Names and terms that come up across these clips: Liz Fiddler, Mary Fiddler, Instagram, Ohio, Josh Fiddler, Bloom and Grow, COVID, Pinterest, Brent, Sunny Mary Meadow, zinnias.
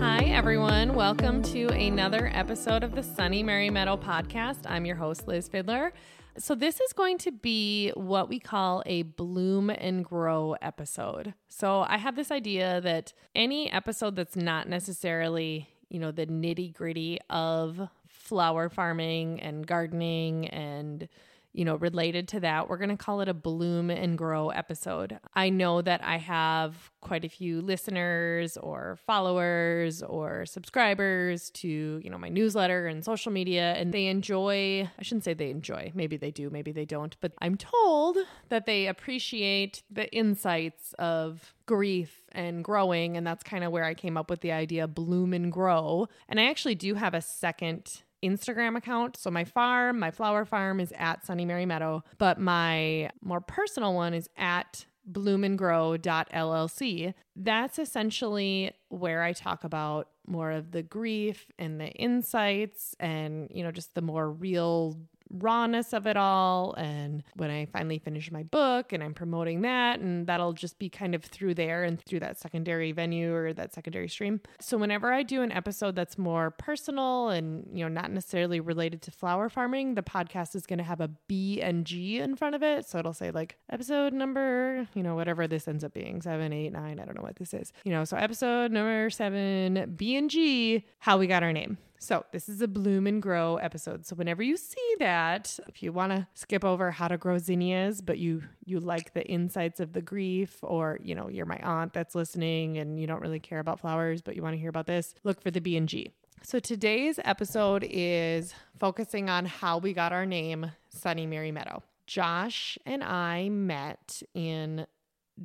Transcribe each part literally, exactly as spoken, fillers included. Hi everyone, welcome to another episode of the Sunny Mary Meadow podcast. I'm your host, Liz Fiddler. So this is going to be what we call a Bloom and Grow episode. So I have this idea that any episode that's not necessarily, you know, the nitty gritty of flower farming and gardening and, you know, related to that, we're going to call it a Bloom and Grow episode. I know that I have quite a few listeners or followers or subscribers to, you know, my newsletter and social media, and they enjoy, I shouldn't say they enjoy, maybe they do, maybe they don't, but I'm told that they appreciate the insights of grief and growing. And that's kind of where I came up with the idea Bloom and Grow. And I actually do have a second Instagram account. So my farm, my flower farm is at Sunny Mary Meadow, but my more personal one is at bloom and grow dot l l c. That's essentially where I talk about more of the grief and the insights and, you know, just the more real rawness of it all. And when I finally finish my book, and I'm promoting that, and that'll just be kind of through there and through that secondary venue or that secondary stream. So whenever I do an episode that's more personal and, you know, not necessarily related to flower farming, the podcast is going to have a B and G in front of it. So it'll say like episode number, you know, whatever this ends up being, seven, eight, nine, I don't know what this is, you know, so episode number seven, B and G, how we got our name. So this is a Bloom and Grow episode. So whenever you see that, if you want to skip over how to grow zinnias, but you you like the insights of the grief, or, you know, you're my aunt that's listening and you don't really care about flowers, but you want to hear about this, look for the B and G. So today's episode is focusing on how we got our name, Sunny Mary Meadow. Josh and I met in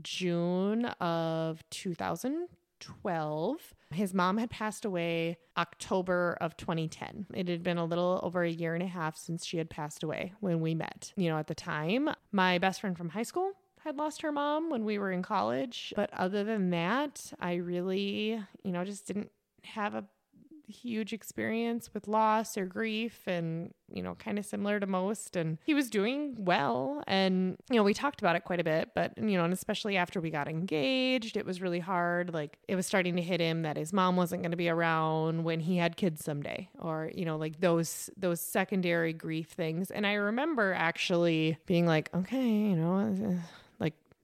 June of two thousand twelve. His mom had passed away October of twenty ten. It had been a little over a year and a half since she had passed away when we met. You know, at the time, my best friend from high school had lost her mom when we were in college. But other than that, I really, you know, just didn't have a huge experience with loss or grief, and, you know, kind of similar to most. And he was doing well. And, you know, we talked about it quite a bit, but, you know, and especially after we got engaged, it was really hard. Like, it was starting to hit him that his mom wasn't going to be around when he had kids someday, or, you know, like those, those secondary grief things. And I remember actually being like, okay, you know,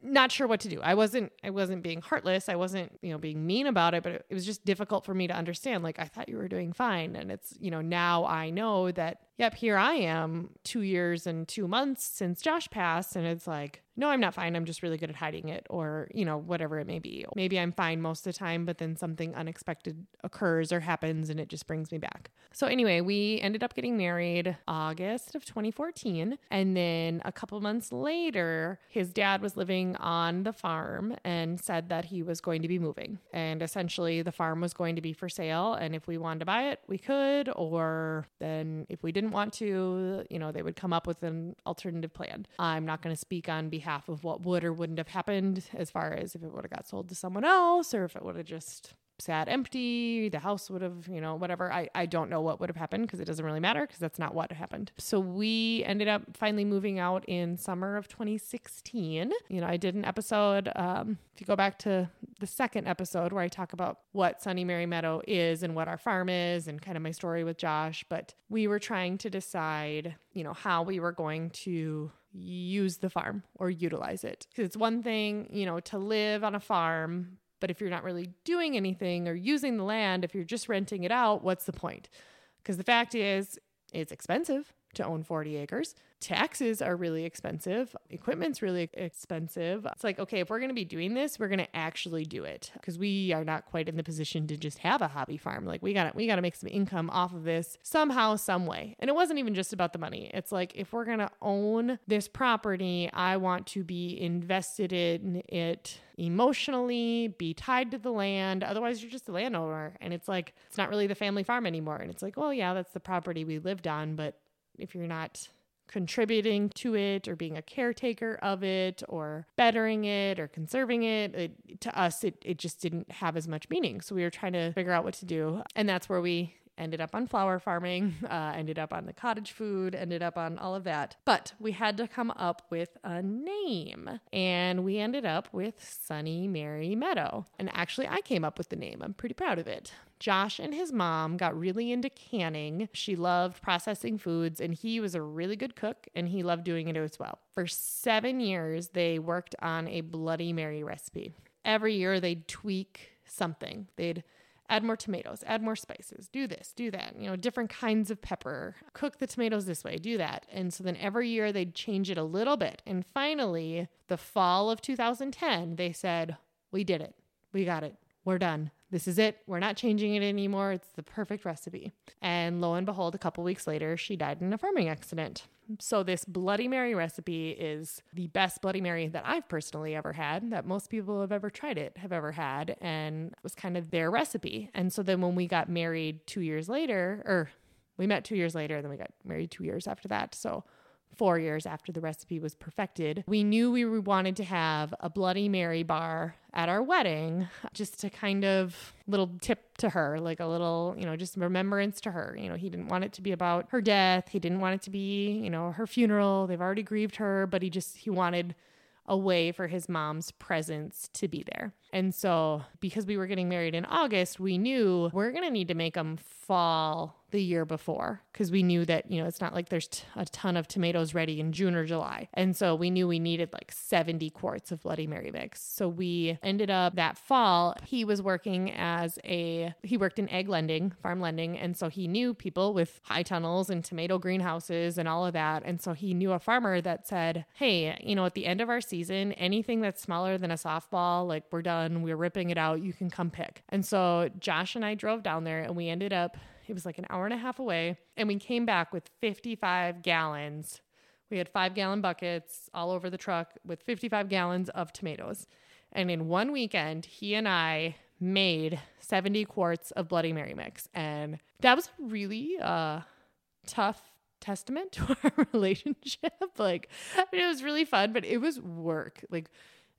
not sure what to do. I wasn't, I wasn't being heartless. I wasn't, you know, being mean about it, but it, it was just difficult for me to understand. Like, I thought you were doing fine. And it's, you know, now I know that, yep, here I am two years and two months since Josh passed. And it's like, no, I'm not fine. I'm just really good at hiding it, or, you know, whatever it may be. Maybe I'm fine most of the time, but then something unexpected occurs or happens and it just brings me back. So anyway, we ended up getting married August of twenty fourteen. And then a couple months later, his dad was living on the farm and said that he was going to be moving. And essentially the farm was going to be for sale. And if we wanted to buy it, we could, or then if we didn't want to, you know, they would come up with an alternative plan. I'm not going to speak on behalf half of what would or wouldn't have happened as far as if it would have got sold to someone else, or if it would have just sat empty, the house would have, you know, whatever. I, I don't know what would have happened, because it doesn't really matter, because that's not what happened. So we ended up finally moving out in summer of twenty sixteen. You know, I did an episode, um, if you go back to the second episode, where I talk about what Sunny Mary Meadow is and what our farm is and kind of my story with Josh, but we were trying to decide, you know, how we were going to use the farm or utilize it. Because it's one thing, you know, to live on a farm, but if you're not really doing anything or using the land, if you're just renting it out, what's the point? Because the fact is, it's expensive to own forty acres. Taxes are really expensive. Equipment's really expensive. It's like, okay, if we're going to be doing this, we're going to actually do it, because we are not quite in the position to just have a hobby farm. Like, we got to, we got to make some income off of this somehow, some way. And it wasn't even just about the money. It's like, if we're going to own this property, I want to be invested in it emotionally, be tied to the land. Otherwise you're just a landowner. And it's like, it's not really the family farm anymore. And it's like, well, yeah, that's the property we lived on, but if you're not contributing to it or being a caretaker of it or bettering it or conserving it, it to us, it, it just didn't have as much meaning. So we were trying to figure out what to do. And that's where we ended up on flower farming, uh, ended up on the cottage food, ended up on all of that. But we had to come up with a name, and we ended up with Sunny Mary Meadow. And actually, I came up with the name. I'm pretty proud of it. Josh and his mom got really into canning. She loved processing foods, and he was a really good cook, and he loved doing it as well. For seven years, they worked on a Bloody Mary recipe. Every year, they'd tweak something. They'd add more tomatoes, add more spices, do this, do that, you know, different kinds of pepper, cook the tomatoes this way, do that. And so then every year they'd change it a little bit. And finally, the fall of two thousand ten, they said, we did it. We got it. We're done. This is it. We're not changing it anymore. It's the perfect recipe. And lo and behold, a couple weeks later, she died in a farming accident. So this Bloody Mary recipe is the best Bloody Mary that I've personally ever had, that most people have ever tried it, have ever had, and was kind of their recipe. And so then when we got married two years later, or we met two years later, and then we got married two years after that. So four years after the recipe was perfected, we knew we wanted to have a Bloody Mary bar at our wedding, just to kind of little tip to her, like a little, you know, just remembrance to her. You know, he didn't want it to be about her death. He didn't want it to be, you know, her funeral. They've already grieved her, but he just, he wanted a way for his mom's presence to be there. And so because we were getting married in August, we knew we're going to need to make them fall the year before, because we knew that, you know, it's not like there's t- a ton of tomatoes ready in June or July. And so we knew we needed like seventy quarts of Bloody Mary mix. So we ended up that fall, he was working as a, he worked in egg lending, farm lending. And so he knew people with high tunnels and tomato greenhouses and all of that. And so he knew a farmer that said, hey, you know, at the end of our season, anything that's smaller than a softball, like we're done, we're ripping it out, you can come pick. And so Josh and I drove down there, and we ended up, it was like an hour and a half away, and we came back with fifty-five gallons. We had five gallon buckets all over the truck with fifty-five gallons of tomatoes. And in one weekend, he and I made seventy quarts of Bloody Mary mix. And that was really uh, tough testament to our relationship. Like, I mean, it was really fun, but it was work. Like,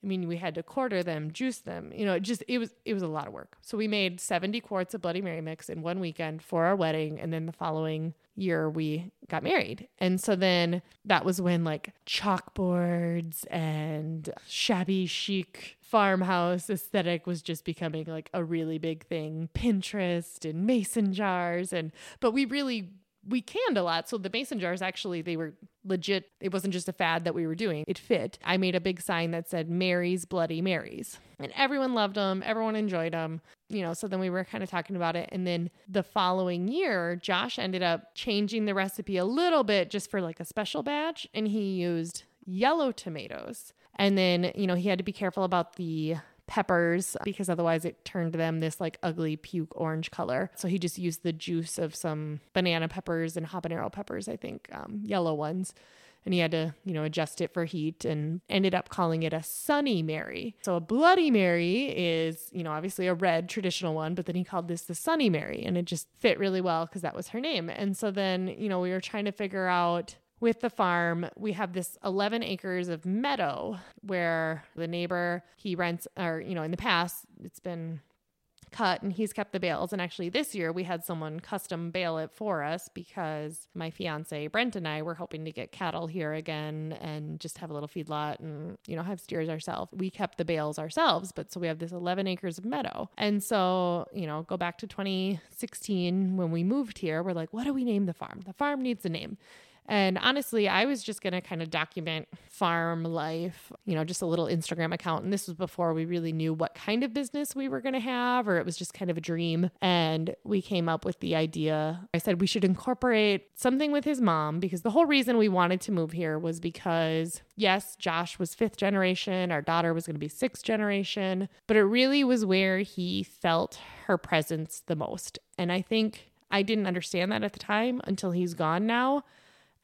I mean, we had to quarter them, juice them, you know, it just, it was, it was a lot of work. So we made seventy quarts of Bloody Mary mix in one weekend for our wedding. And then the following year we got married. And so then that was when like chalkboards and shabby chic farmhouse aesthetic was just becoming like a really big thing. Pinterest and mason jars. And, but we really We canned a lot. So the mason jars, actually, they were legit. It wasn't just a fad that we were doing. It fit. I made a big sign that said Mary's Bloody Marys, and everyone loved them. Everyone enjoyed them, you know, so then we were kind of talking about it. And then the following year, Josh ended up changing the recipe a little bit just for like a special batch. And he used yellow tomatoes. And then, you know, he had to be careful about the peppers, because otherwise it turned them this like ugly puke orange color. So he just used the juice of some banana peppers and habanero peppers, I think, um, yellow ones. And he had to, you know, adjust it for heat, and ended up calling it a Sunny Mary. So a Bloody Mary is, you know, obviously a red traditional one, but then he called this the Sunny Mary, and it just fit really well because that was her name. And so then, you know, we were trying to figure out with the farm, we have this eleven acres of meadow where the neighbor, he rents, or, you know, in the past, it's been cut and he's kept the bales. And actually this year we had someone custom bale it for us, because my fiance, Brent, and I were hoping to get cattle here again and just have a little feedlot and, you know, have steers ourselves. We kept the bales ourselves, but so we have this eleven acres of meadow. And so, you know, go back to twenty sixteen when we moved here, we're like, what do we name the farm? The farm needs a name. And honestly, I was just going to kind of document farm life, you know, just a little Instagram account. And this was before we really knew what kind of business we were going to have, or it was just kind of a dream. And we came up with the idea. I said we should incorporate something with his mom, because the whole reason we wanted to move here was because, yes, Josh was fifth generation. Our daughter was going to be sixth generation, but it really was where he felt her presence the most. And I think I didn't understand that at the time until he's gone now.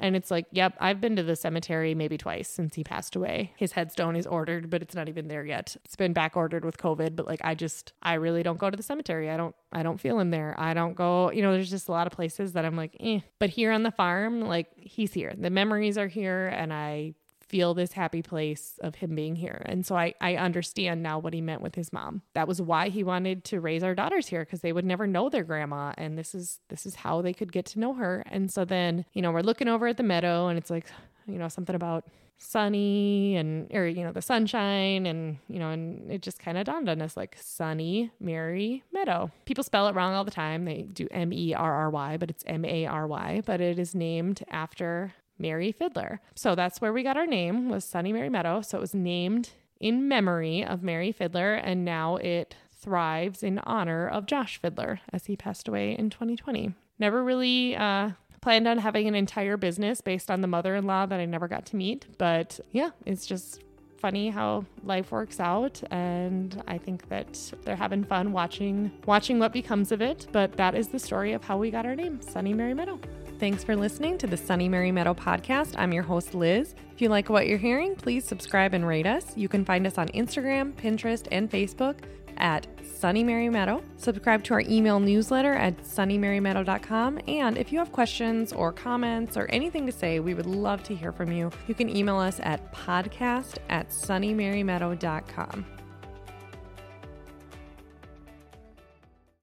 And it's like, yep, I've been to the cemetery maybe twice since he passed away. His headstone is ordered, but it's not even there yet. It's been back ordered with COVID, but like, I just, I really don't go to the cemetery. I don't, I don't feel him there. I don't go, you know, there's just a lot of places that I'm like, eh. But here on the farm, like he's here. The memories are here, and I feel this happy place of him being here. And so I, I understand now what he meant with his mom. That was why he wanted to raise our daughters here, because they would never know their grandma. And this is, this is how they could get to know her. And so then, you know, we're looking over at the meadow and it's like, you know, something about sunny and, or, you know, the sunshine and, you know, and it just kind of dawned on us like Sunny Mary Meadow. People spell it wrong all the time. They do M E R R Y, but it's M A R Y, but it is named after Mary Fiddler. So that's where we got our name, was Sunny Mary Meadow. So it was named in memory of Mary Fiddler, and now it thrives in honor of Josh Fiddler as he passed away in twenty twenty. Never really uh, planned on having an entire business based on the mother-in-law that I never got to meet. But yeah, it's just funny how life works out, and I think that they're having fun watching watching what becomes of it. But that is the story of how we got our name, Sunny Mary Meadow. Thanks for listening to the Sunny Mary Meadow podcast. I'm your host, Liz. If you like what you're hearing, please subscribe and rate us. You can find us on Instagram, Pinterest, and Facebook at Sunny Mary Meadow. Subscribe to our email newsletter at sunny mary meadow dot com. And if you have questions or comments or anything to say, we would love to hear from you. You can email us at podcast at sunny mary meadow dot com.